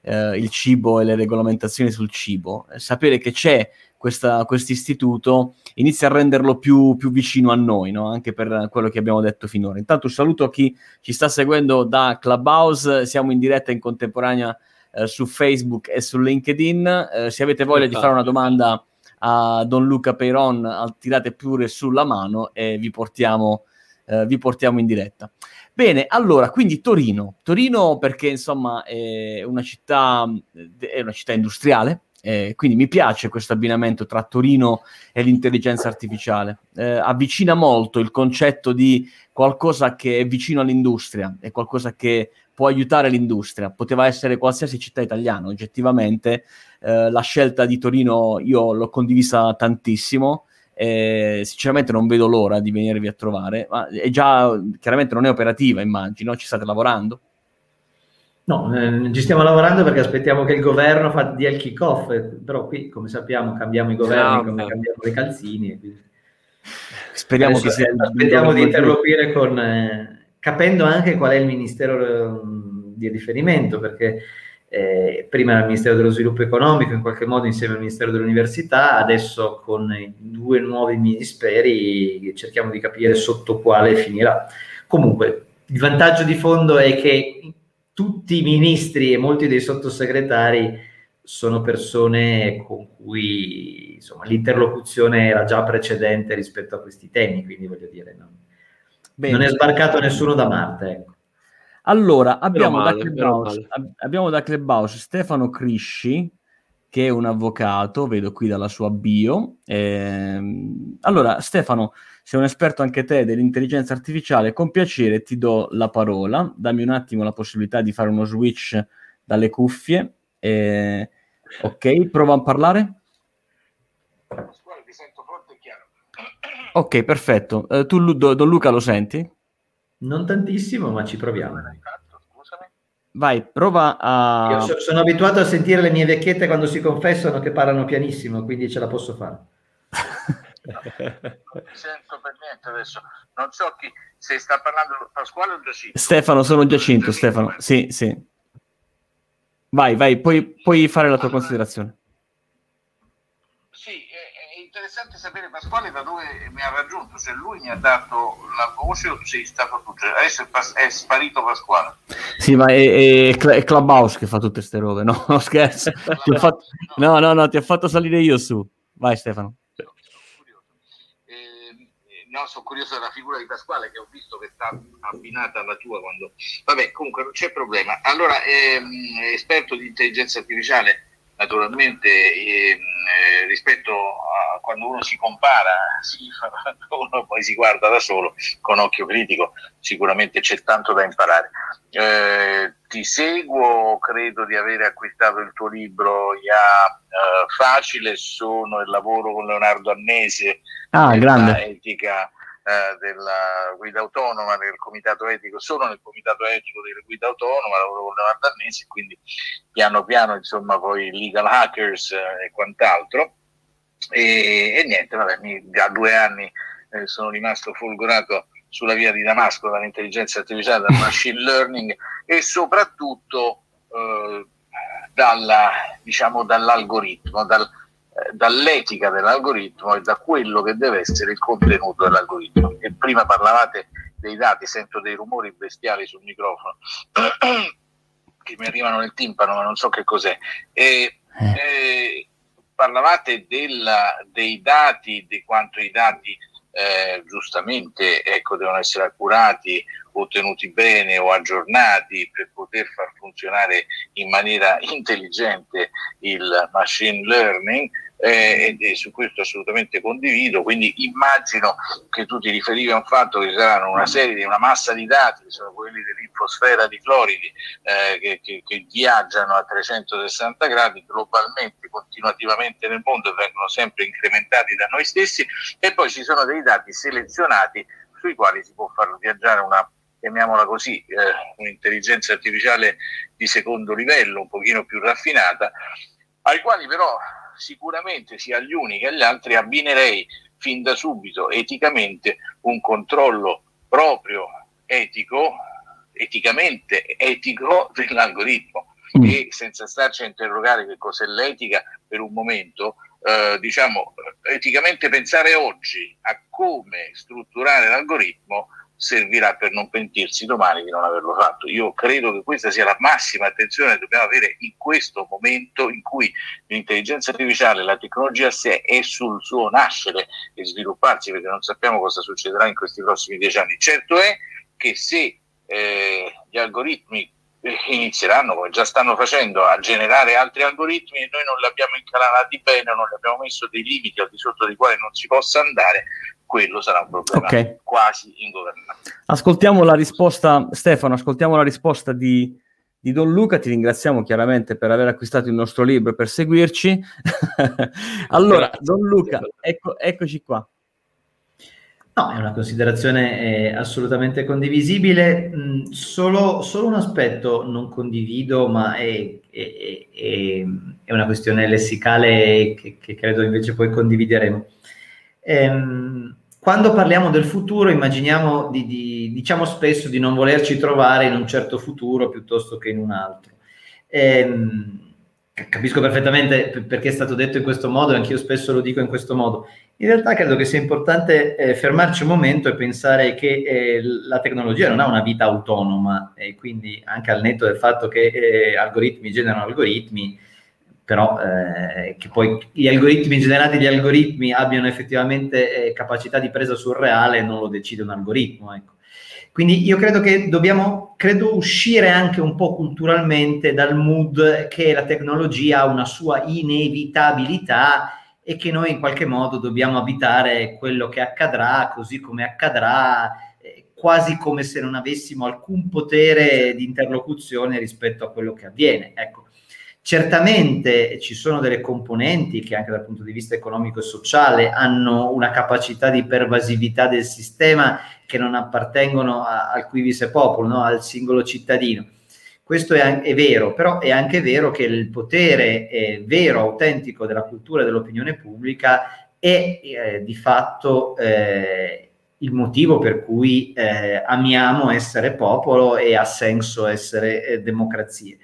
il cibo e le regolamentazioni sul cibo. Sapere che c'è questo istituto inizia a renderlo più vicino a noi, no? Anche per quello che abbiamo detto finora. Intanto un saluto a chi ci sta seguendo da Clubhouse, siamo in diretta in contemporanea su Facebook e su LinkedIn. Se avete voglia di fare una domanda a Don Luca Peiron, tirate pure sulla mano e vi portiamo vi portiamo in diretta. Bene, allora, quindi Torino perché insomma è una città industriale, quindi mi piace questo abbinamento tra Torino e l'intelligenza artificiale, avvicina molto il concetto di qualcosa che è vicino all'industria, è qualcosa che può aiutare l'industria, poteva essere qualsiasi città italiana oggettivamente. La scelta di Torino io l'ho condivisa tantissimo, sinceramente non vedo l'ora di venirvi a trovare, ma è già chiaramente non è operativa, immagino, ci state lavorando? No, ci stiamo lavorando perché aspettiamo che il governo dia il kick-off, però qui, come sappiamo, cambiamo i governi come cambiamo le calzini. E quindi... Speriamo adesso, che sia... Aspettiamo di interloquire con... capendo anche qual è il ministero di riferimento, perché prima era il Ministero dello Sviluppo Economico, in qualche modo insieme al Ministero dell'Università, adesso con i due nuovi ministeri cerchiamo di capire sotto quale finirà. Comunque, il vantaggio di fondo è che... tutti i ministri e molti dei sottosegretari sono persone con cui insomma l'interlocuzione era già precedente rispetto a questi temi, quindi voglio dire non è sbarcato nessuno da Marte, ecco. Allora, abbiamo da Clubhouse Stefano Crisci, che è un avvocato, vedo qui dalla sua bio. Allora Stefano, sei un esperto anche te dell'intelligenza artificiale, con piacere ti do la parola, dammi un attimo la possibilità di fare uno switch dalle cuffie. Ok, prova a parlare. Pasquale, ti sento forte e chiaro. Ok, perfetto. Tu Don Luca lo senti? Non tantissimo, ma ci proviamo. Vai, prova a... Io sono abituato a sentire le mie vecchiette quando si confessano che parlano pianissimo, quindi ce la posso fare. Non mi sento per niente adesso. Non so chi se sta parlando, Pasquale o Giacinto. Stefano, sono Giacinto, Stefano. Sì. Vai, puoi fare la tua considerazione. Sì, è interessante sapere, Pasquale, da dove mi ha raggiunto, se lui mi ha dato la voce o se sta facendo. Adesso è sparito Pasquale. Sì, ma è Clubhouse che fa tutte ste robe, no? No, scherzo. Ti ho fatto salire io su. Vai, Stefano. No, sono curioso della figura di Pasquale, che ho visto che sta abbinata alla tua quando... Vabbè, comunque non c'è problema. Allora, esperto di intelligenza artificiale, naturalmente, rispetto a quando uno si compara, uno poi si guarda da solo con occhio critico, sicuramente c'è tanto da imparare. Ti seguo, credo di aver acquistato il tuo libro Facile, sono il lavoro con Leonardo Annese, grande etica della guida autonoma, del comitato etico, sono nel comitato etico della guida autonoma, lavoro con Leonardo D'Arnesi, quindi piano piano insomma poi legal hackers e quant'altro e niente, vabbè, da 2 anni sono rimasto folgorato sulla via di Damasco dall'intelligenza artificiale, dal machine learning e soprattutto dall'algoritmo, dall'etica dell'algoritmo e da quello che deve essere il contenuto dell'algoritmo. E prima parlavate dei dati, sento dei rumori bestiali sul microfono che mi arrivano nel timpano, ma non so che cos'è. Parlavate dei dati, di quanto i dati giustamente devono essere accurati o tenuti bene o aggiornati per poter far funzionare in maniera intelligente il machine learning, e su questo assolutamente condivido. Quindi immagino che tu ti riferivi a un fatto che saranno una massa di dati, che sono quelli dell'infosfera di Floridi, che viaggiano a 360 gradi globalmente, continuativamente nel mondo, e vengono sempre incrementati da noi stessi, e poi ci sono dei dati selezionati sui quali si può far viaggiare una, chiamiamola così, un'intelligenza artificiale di secondo livello, un pochino più raffinata, ai quali però sicuramente sia agli uni che agli altri abbinerei fin da subito eticamente un controllo proprio eticamente etico dell'algoritmo, e senza starci a interrogare che cos'è l'etica per un momento, eticamente pensare oggi a come strutturare l'algoritmo servirà per non pentirsi domani di non averlo fatto. Io credo che questa sia la massima attenzione che dobbiamo avere in questo momento in cui l'intelligenza artificiale, la tecnologia è sul suo nascere e svilupparsi, perché non sappiamo cosa succederà in questi prossimi 10 anni. Certo è che se gli algoritmi inizieranno, come già stanno facendo, a generare altri algoritmi e noi non li abbiamo incalanati bene, non li abbiamo messo dei limiti al di sotto dei quali non si possa andare, quello sarà un problema quasi ingovernabile. Ascoltiamo la risposta, Stefano, ascoltiamo la risposta di Don Luca. Ti ringraziamo chiaramente per aver acquistato il nostro libro e per seguirci. Allora, Don Luca, eccoci qua. No, è una considerazione assolutamente condivisibile. Solo un aspetto non condivido, ma è una questione lessicale che credo invece poi condivideremo. Quando parliamo del futuro, immaginiamo diciamo spesso di non volerci trovare in un certo futuro piuttosto che in un altro. Capisco perfettamente perché è stato detto in questo modo, e anch'io spesso lo dico in questo modo. In realtà credo che sia importante fermarci un momento e pensare che la tecnologia non ha una vita autonoma, e quindi, anche al netto del fatto che algoritmi generano algoritmi, però che poi gli algoritmi generati di algoritmi abbiano effettivamente capacità di presa sul reale non lo decide un algoritmo, ecco. Quindi io credo che dobbiamo uscire anche un po' culturalmente dal mood che la tecnologia ha una sua inevitabilità e che noi in qualche modo dobbiamo abitare quello che accadrà, così come accadrà, quasi come se non avessimo alcun potere di interlocuzione rispetto a quello che avviene. Ecco, certamente ci sono delle componenti che anche dal punto di vista economico e sociale hanno una capacità di pervasività del sistema che non appartengono al cui visse popolo, no? Al singolo cittadino. Questo è vero, però è anche vero che il potere vero, autentico della cultura e dell'opinione pubblica è di fatto il motivo per cui amiamo essere popolo e ha senso essere democrazie.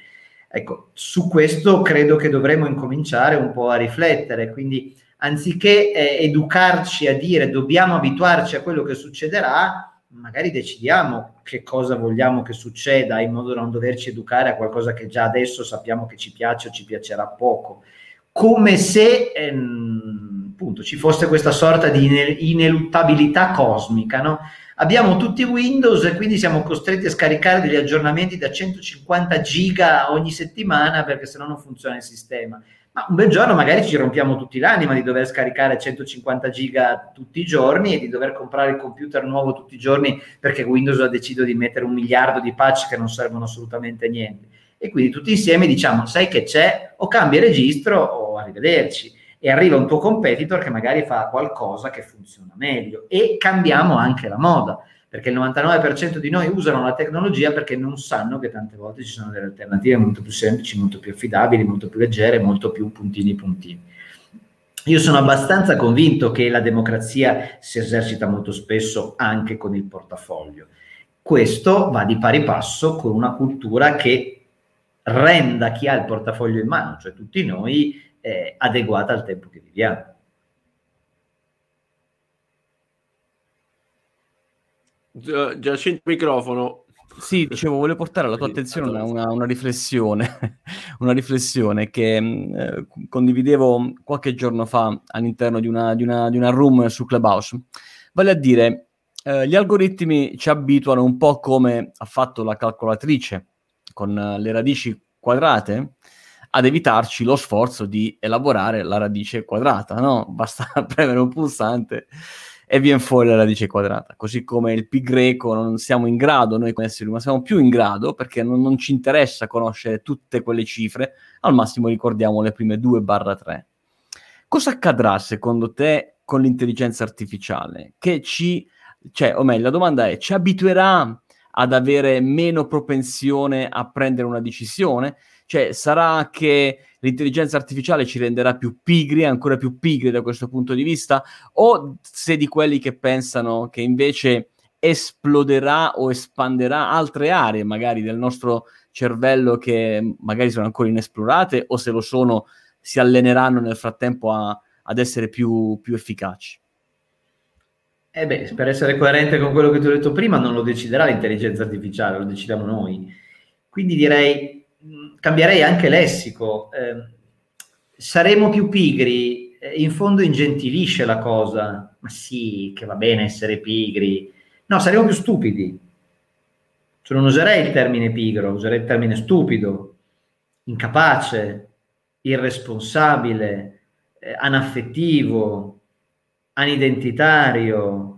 Ecco, su questo credo che dovremmo incominciare un po' a riflettere, quindi anziché educarci a dire dobbiamo abituarci a quello che succederà, magari decidiamo che cosa vogliamo che succeda, in modo da non doverci educare a qualcosa che già adesso sappiamo che ci piace o ci piacerà poco, come se appunto ci fosse questa sorta di ineluttabilità cosmica, no? Abbiamo tutti Windows e quindi siamo costretti a scaricare degli aggiornamenti da 150 giga ogni settimana perché sennò non funziona il sistema. Ma un bel giorno magari ci rompiamo tutti l'anima di dover scaricare 150 giga tutti i giorni e di dover comprare il computer nuovo tutti i giorni perché Windows ha deciso di mettere 1 miliardo di patch che non servono assolutamente a niente. E quindi tutti insieme diciamo, sai che c'è? O cambi registro o arrivederci. E arriva un tuo competitor che magari fa qualcosa che funziona meglio, e cambiamo anche la moda, perché il 99% di noi usano la tecnologia perché non sanno che tante volte ci sono delle alternative molto più semplici, molto più affidabili, molto più leggere, molto più puntini. Io sono abbastanza convinto che la democrazia si esercita molto spesso anche con il portafoglio. Questo va di pari passo con una cultura che renda chi ha il portafoglio in mano, cioè tutti noi, adeguata al tempo che viviamo. Giacinto, microfono. Sì, dicevo, volevo portare alla tua attenzione una riflessione che condividevo qualche giorno fa all'interno di una room su Clubhouse. Vale a dire, gli algoritmi ci abituano un po' come ha fatto la calcolatrice con le radici quadrate, ad evitarci lo sforzo di elaborare la radice quadrata, no? Basta premere un pulsante e viene fuori la radice quadrata. Così come il pi greco non siamo in grado, noi come esseri umani siamo più in grado, perché non ci interessa conoscere tutte quelle cifre, al massimo ricordiamo le prime 2/3. Cosa accadrà secondo te con l'intelligenza artificiale? La domanda è, ci abituerà ad avere meno propensione a prendere una decisione? Cioè, sarà che l'intelligenza artificiale ci renderà più pigri, ancora più pigri da questo punto di vista? O sei di quelli che pensano che invece esploderà o espanderà altre aree magari del nostro cervello che magari sono ancora inesplorate, o se lo sono si alleneranno nel frattempo ad essere più efficaci? Eh beh, per essere coerente con quello che ti ho detto prima, non lo deciderà l'intelligenza artificiale, lo decidiamo noi. Quindi direi, cambierei anche lessico. Saremo più pigri, in fondo ingentilisce la cosa. Ma sì, che va bene essere pigri. No, saremo più stupidi. Cioè non userei il termine pigro, userei il termine stupido, incapace, irresponsabile, anaffettivo, anidentitario.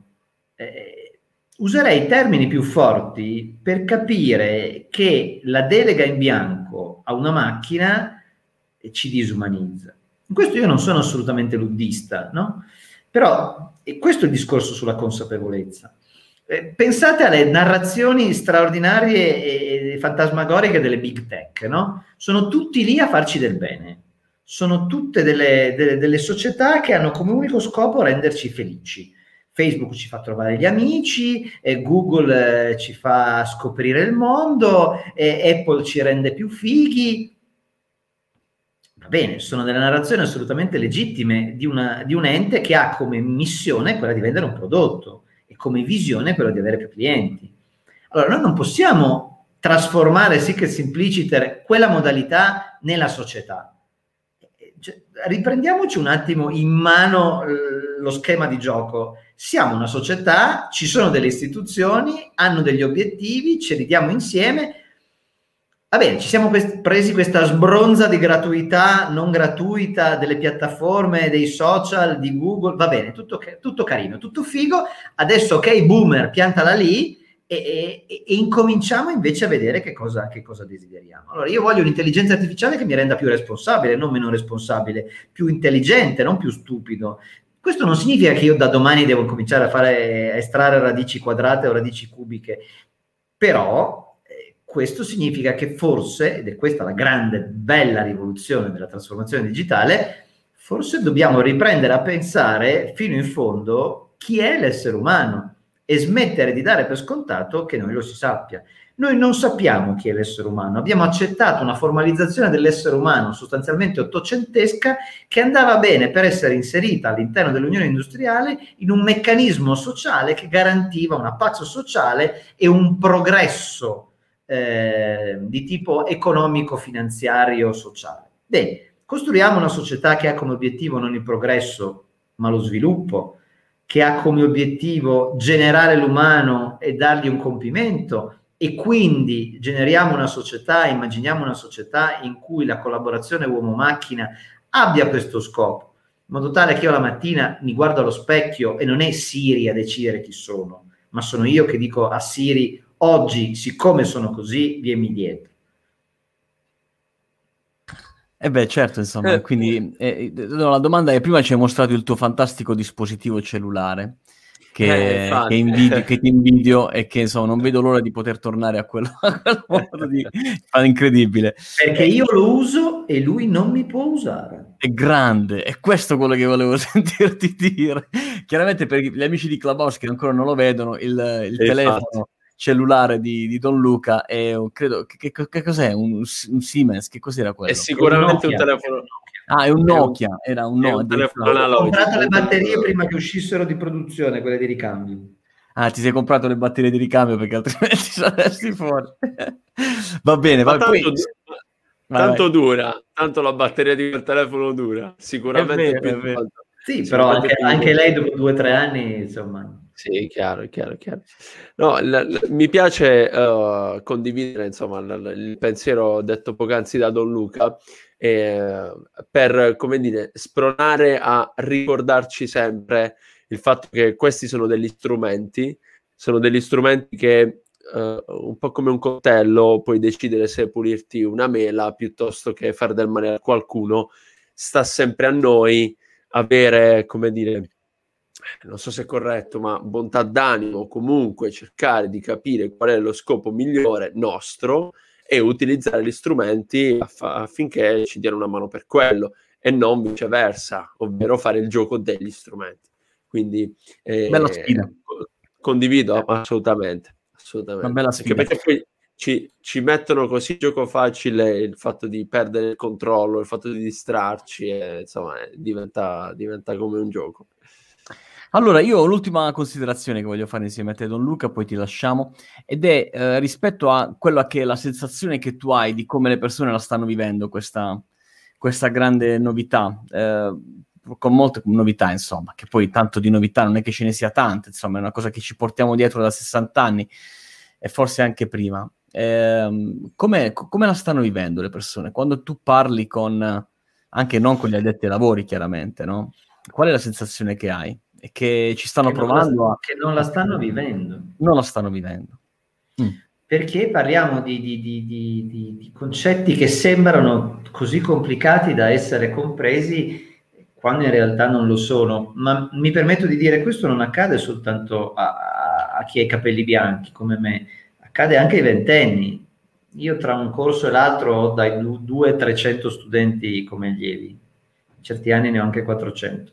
Userei termini più forti per capire che la delega in bianco a una macchina ci disumanizza. In questo io non sono assolutamente luddista, no? Però questo è il discorso sulla consapevolezza. Pensate alle narrazioni straordinarie e fantasmagoriche delle big tech, no? Sono tutti lì a farci del bene. Sono tutte delle società che hanno come unico scopo renderci felici. Facebook ci fa trovare gli amici, Google ci fa scoprire il mondo, Apple ci rende più fighi. Va bene, sono delle narrazioni assolutamente legittime di un ente che ha come missione quella di vendere un prodotto e come visione quella di avere più clienti. Allora, noi non possiamo trasformare sic et simpliciter quella modalità nella società. Cioè, riprendiamoci un attimo in mano lo schema di gioco. Siamo una società, ci sono delle istituzioni, hanno degli obiettivi, ce li diamo insieme. Va bene, ci siamo presi questa sbronza di gratuità, non gratuita, delle piattaforme, dei social, di Google. Va bene, tutto carino, tutto figo. Adesso, ok, boomer, piantala lì e incominciamo invece a vedere che cosa desideriamo. Allora, io voglio un'intelligenza artificiale che mi renda più responsabile, non meno responsabile, più intelligente, non più stupido. Questo non significa che io da domani devo cominciare a estrarre radici quadrate o radici cubiche, però questo significa che forse, ed è questa la grande, bella rivoluzione della trasformazione digitale, forse dobbiamo riprendere a pensare fino in fondo chi è l'essere umano e smettere di dare per scontato che noi lo si sappia. Noi non sappiamo chi è l'essere umano, abbiamo accettato una formalizzazione dell'essere umano sostanzialmente ottocentesca che andava bene per essere inserita all'interno dell'Unione Industriale in un meccanismo sociale che garantiva una pace sociale e un progresso di tipo economico, finanziario, sociale. Bene, costruiamo una società che ha come obiettivo non il progresso ma lo sviluppo, che ha come obiettivo generare l'umano e dargli un compimento, e quindi generiamo una società, immaginiamo una società in cui la collaborazione uomo-macchina abbia questo scopo, in modo tale che io la mattina mi guardo allo specchio e non è Siri a decidere chi sono, ma sono io che dico a Siri: oggi, siccome sono così, vieni dietro. Eh beh, certo, insomma, quindi no, la domanda è: prima ci hai mostrato il tuo fantastico dispositivo cellulare che ti invidio e che, insomma, non vedo l'ora di poter tornare a quel modo di fare incredibile. Perché io lo uso e lui non mi può usare. È grande, è questo quello che volevo sentirti dire. Chiaramente per gli amici di Clubhouse che ancora non lo vedono, il telefono cellulare di Don Luca è, credo, che cos'è? Un Siemens? Che cos'era quello? È sicuramente un telefono. Ah, è un Nokia. Era un Nokia. Ho comprato le batterie prima che uscissero di produzione, quelle di ricambio. Ah, ti sei comprato le batterie di ricambio perché altrimenti saresti fuori. Va bene, va bene. Tanto dura, tanto la batteria di quel telefono dura. Sicuramente è vero, più alta. Sì, però anche lei dopo 2 o 3 anni, insomma. Sì, chiaro. No, mi piace condividere, insomma, il pensiero detto poc'anzi da Don Luca per, come dire, spronare a ricordarci sempre il fatto che questi sono degli strumenti che un po' come un coltello, puoi decidere se pulirti una mela piuttosto che far del male a qualcuno. Sta sempre a noi avere, come dire, non so se è corretto, ma bontà d'animo, comunque cercare di capire qual è lo scopo migliore nostro e utilizzare gli strumenti affinché ci diano una mano per quello, e non viceversa, ovvero fare il gioco degli strumenti. Quindi bella sfida. Condivido assolutamente. Una bella sfida. Perché poi ci mettono così gioco facile il fatto di perdere il controllo, il fatto di distrarci, e, insomma, diventa come un gioco. Allora, io ho l'ultima considerazione che voglio fare insieme a te, Don Luca, poi ti lasciamo, ed è rispetto a quella che è la sensazione che tu hai di come le persone la stanno vivendo, questa grande novità, con molte novità, insomma, che poi tanto di novità non è che ce ne sia tante, insomma, è una cosa che ci portiamo dietro da 60 anni e forse anche prima. Come la stanno vivendo le persone? Quando tu parli con, anche non con gli addetti ai lavori, chiaramente, no? Qual è la sensazione che hai? E che ci stanno provando a... Che non la stanno vivendo. Non la stanno vivendo. Perché parliamo di concetti che sembrano così complicati da essere compresi quando in realtà non lo sono, ma mi permetto di dire questo non accade soltanto a chi ha i capelli bianchi come me, accade anche ai ventenni. Io tra un corso e l'altro ho dai 200-300 studenti come allievi, in certi anni ne ho anche 400.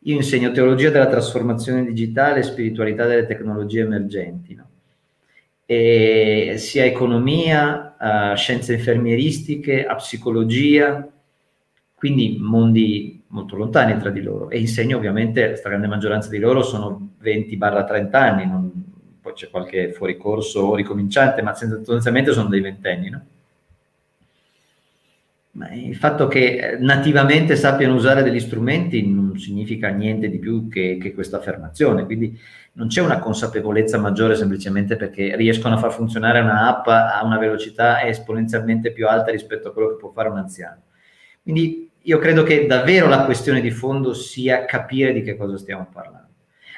Io insegno teologia della trasformazione digitale e spiritualità delle tecnologie emergenti, no? E sia economia, a scienze infermieristiche, a psicologia, quindi mondi molto lontani tra di loro, e insegno ovviamente la stragrande maggioranza di loro sono 20-30 anni, poi c'è qualche fuoricorso o ricominciante, ma tendenzialmente sono dei ventenni, no? Ma il fatto che nativamente sappiano usare degli strumenti non significa niente di più che questa affermazione, quindi non c'è una consapevolezza maggiore semplicemente perché riescono a far funzionare una app a una velocità esponenzialmente più alta rispetto a quello che può fare un anziano. Quindi io credo che davvero la questione di fondo sia capire di che cosa stiamo parlando.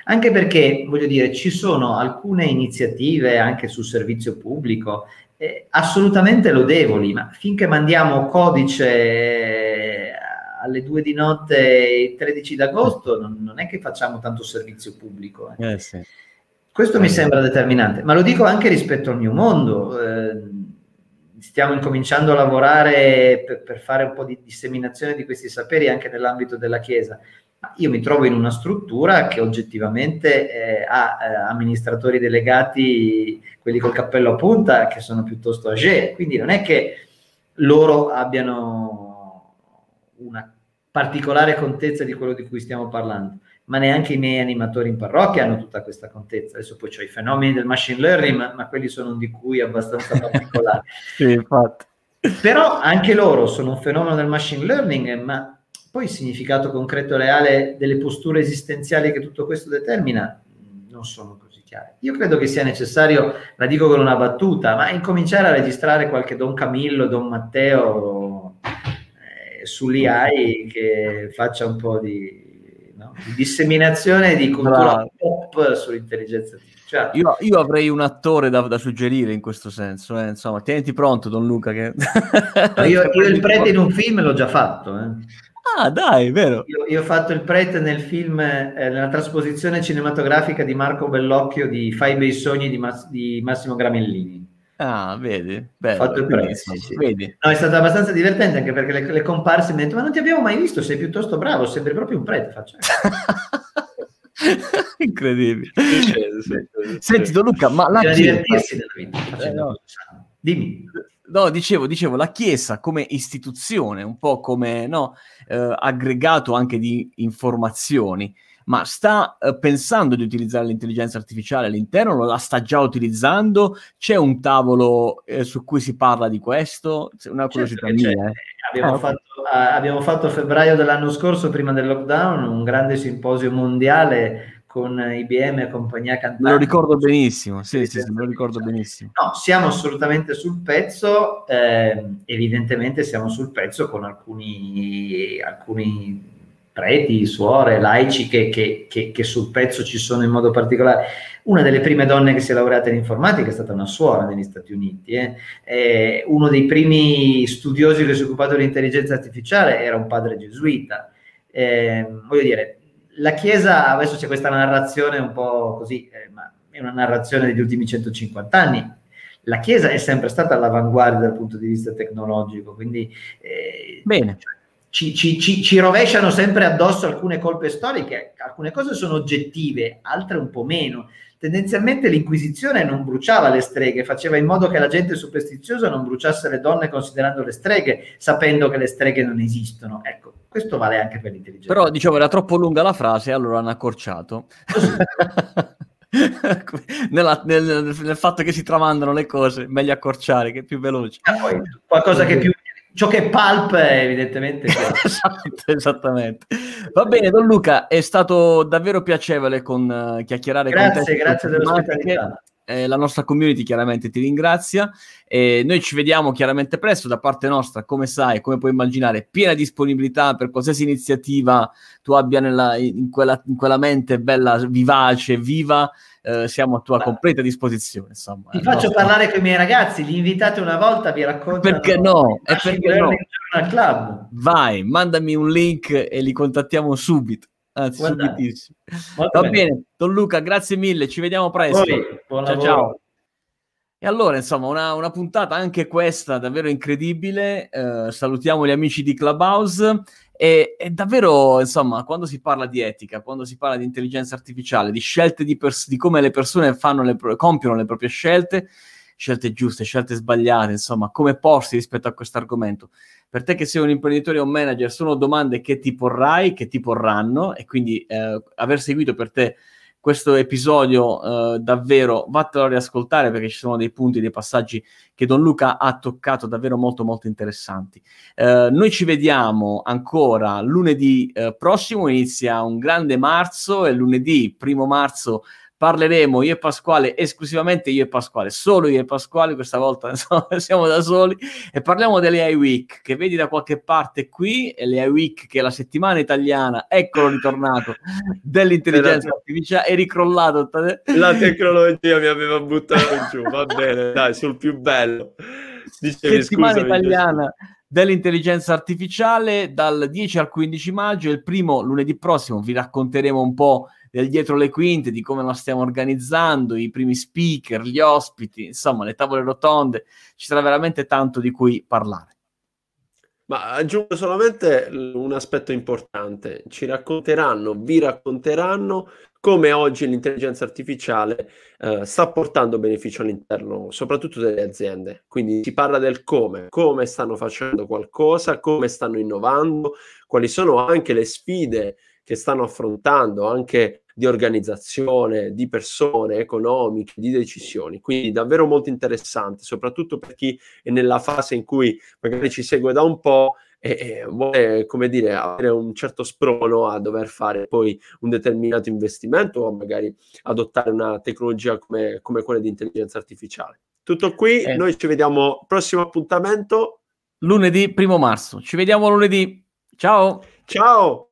Anche perché, voglio dire, ci sono alcune iniziative anche sul servizio pubblico assolutamente lodevoli, ma finché mandiamo codice alle 2 di notte il 13 d'agosto non è che facciamo tanto servizio pubblico. Sì. Questo mi sembra determinante, ma lo dico anche rispetto al mio mondo. Stiamo incominciando a lavorare per fare un po' di disseminazione di questi saperi anche nell'ambito della Chiesa. Io mi trovo in una struttura che oggettivamente ha amministratori delegati, quelli col cappello a punta, che sono piuttosto âgé, quindi non è che loro abbiano una particolare contezza di quello di cui stiamo parlando, ma neanche i miei animatori in parrocchia hanno tutta questa contezza. Adesso poi c'ho i fenomeni del machine learning, ma quelli sono di cui abbastanza particolari. Sì, infatti. Però anche loro sono un fenomeno del machine learning, ma poi il significato concreto e reale delle posture esistenziali che tutto questo determina non sono così chiare. Io credo che sia necessario, la dico con una battuta, ma incominciare a registrare qualche Don Camillo, Don Matteo sull'IAI che faccia un po' di disseminazione di cultura pop sull'intelligenza artificiale. Io avrei un attore da suggerire in questo senso, insomma, tieniti pronto, Don Luca. Che... io il prete in un film l'ho già fatto. Ah, dai, vero. Io ho fatto il prete nel film, nella trasposizione cinematografica di Marco Bellocchio di Fai bei sogni di Massimo Gramellini. Ah, vedi? Bello, ho fatto il prete, sì. Vedi. No, è stato abbastanza divertente anche perché le comparse mi hanno detto: ma non ti abbiamo mai visto, sei piuttosto bravo, sembri proprio un prete. Faccio. Incredibile. Senti, Don Luca, ma la Chiesa... Dimmi. No, dicevo, la Chiesa come istituzione, un po' come aggregato anche di informazioni, ma sta pensando di utilizzare l'intelligenza artificiale all'interno, la sta già utilizzando? C'è un tavolo su cui si parla di questo? Una curiosità mia. Abbiamo fatto a febbraio dell'anno scorso, prima del lockdown, un grande simposio mondiale con IBM e compagnia cantante. Me lo ricordo benissimo, sì, me lo ricordo benissimo. No, siamo assolutamente sul pezzo, evidentemente siamo sul pezzo con alcuni preti, suore, laici che sul pezzo ci sono in modo particolare. Una delle prime donne che si è laureata in informatica è stata una suora negli Stati Uniti. Uno dei primi studiosi che si è occupato dell'intelligenza artificiale era un padre gesuita. Voglio dire, la Chiesa, adesso c'è questa narrazione un po' così, ma è una narrazione degli ultimi 150 anni. La Chiesa è sempre stata all'avanguardia dal punto di vista tecnologico, quindi bene. Ci rovesciano sempre addosso alcune colpe storiche, alcune cose sono oggettive, altre un po' meno. Tendenzialmente l'Inquisizione non bruciava le streghe, faceva in modo che la gente superstiziosa non bruciasse le donne considerando le streghe, sapendo che le streghe non esistono. Ecco. Questo vale anche per l'intelligenza. Però dicevo, era troppo lunga la frase, allora hanno accorciato. Nel fatto che si tramandano le cose, meglio accorciare, che è più veloce. Poi, qualcosa che più... Ciò che pulp è evidentemente... Esattamente. Va bene, Don Luca, è stato davvero piacevole chiacchierare con te. Grazie dell'ospitalità. La nostra community chiaramente ti ringrazia, noi ci vediamo chiaramente presto. Da parte nostra, come sai, come puoi immaginare, piena disponibilità per qualsiasi iniziativa tu abbia in quella mente bella, vivace, viva, siamo a tua completa disposizione, insomma. Ti faccio parlare con i miei ragazzi, li invitate una volta, vi racconto perché no, è perché no. Club. Vai, mandami un link e li contattiamo subito. Anzi, subitissimo. Va bene, Don Luca, grazie mille, ci vediamo presto. Ciao. E allora, insomma, una puntata anche questa davvero incredibile. Salutiamo gli amici di Clubhouse. E davvero, insomma, quando si parla di etica, quando si parla di intelligenza artificiale, di scelte di come le persone compiono le proprie scelte giuste, scelte sbagliate, insomma, come porsi rispetto a questo argomento. Per te che sei un imprenditore o un manager, sono domande che ti porrai, che ti porranno, e quindi aver seguito per te questo episodio davvero vattelo a riascoltare, perché ci sono dei punti, dei passaggi che Don Luca ha toccato davvero molto molto interessanti. Noi ci vediamo ancora lunedì prossimo, inizia un grande marzo, e lunedì 1° marzo parleremo io e Pasquale, esclusivamente io e Pasquale, solo io e Pasquale, questa volta insomma, siamo da soli, e parliamo delle AI Week, che vedi da qualche parte qui, e le AI Week che è la settimana italiana, eccolo ritornato, dell'intelligenza artificiale, è ricrollato. La tecnologia mi aveva buttato giù, va bene, dai, sul più bello. Dicevi, settimana italiana dell'intelligenza artificiale, dal 10 al 15 maggio, il primo lunedì prossimo vi racconteremo un po' del dietro le quinte, di come la stiamo organizzando, i primi speaker, gli ospiti, insomma, le tavole rotonde, ci sarà veramente tanto di cui parlare. Ma aggiungo solamente un aspetto importante, vi racconteranno come oggi l'intelligenza artificiale sta portando beneficio all'interno, soprattutto delle aziende. Quindi si parla del come stanno facendo qualcosa, come stanno innovando, quali sono anche le sfide che stanno affrontando, anche di organizzazione, di persone, economiche, di decisioni. Quindi davvero molto interessante, soprattutto per chi è nella fase in cui magari ci segue da un po' e vuole, come dire, avere un certo sprono a dover fare poi un determinato investimento o magari adottare una tecnologia come quella di intelligenza artificiale. Tutto qui, Noi ci vediamo, prossimo appuntamento. Lunedì 1° marzo. Ci vediamo lunedì. Ciao! Ciao!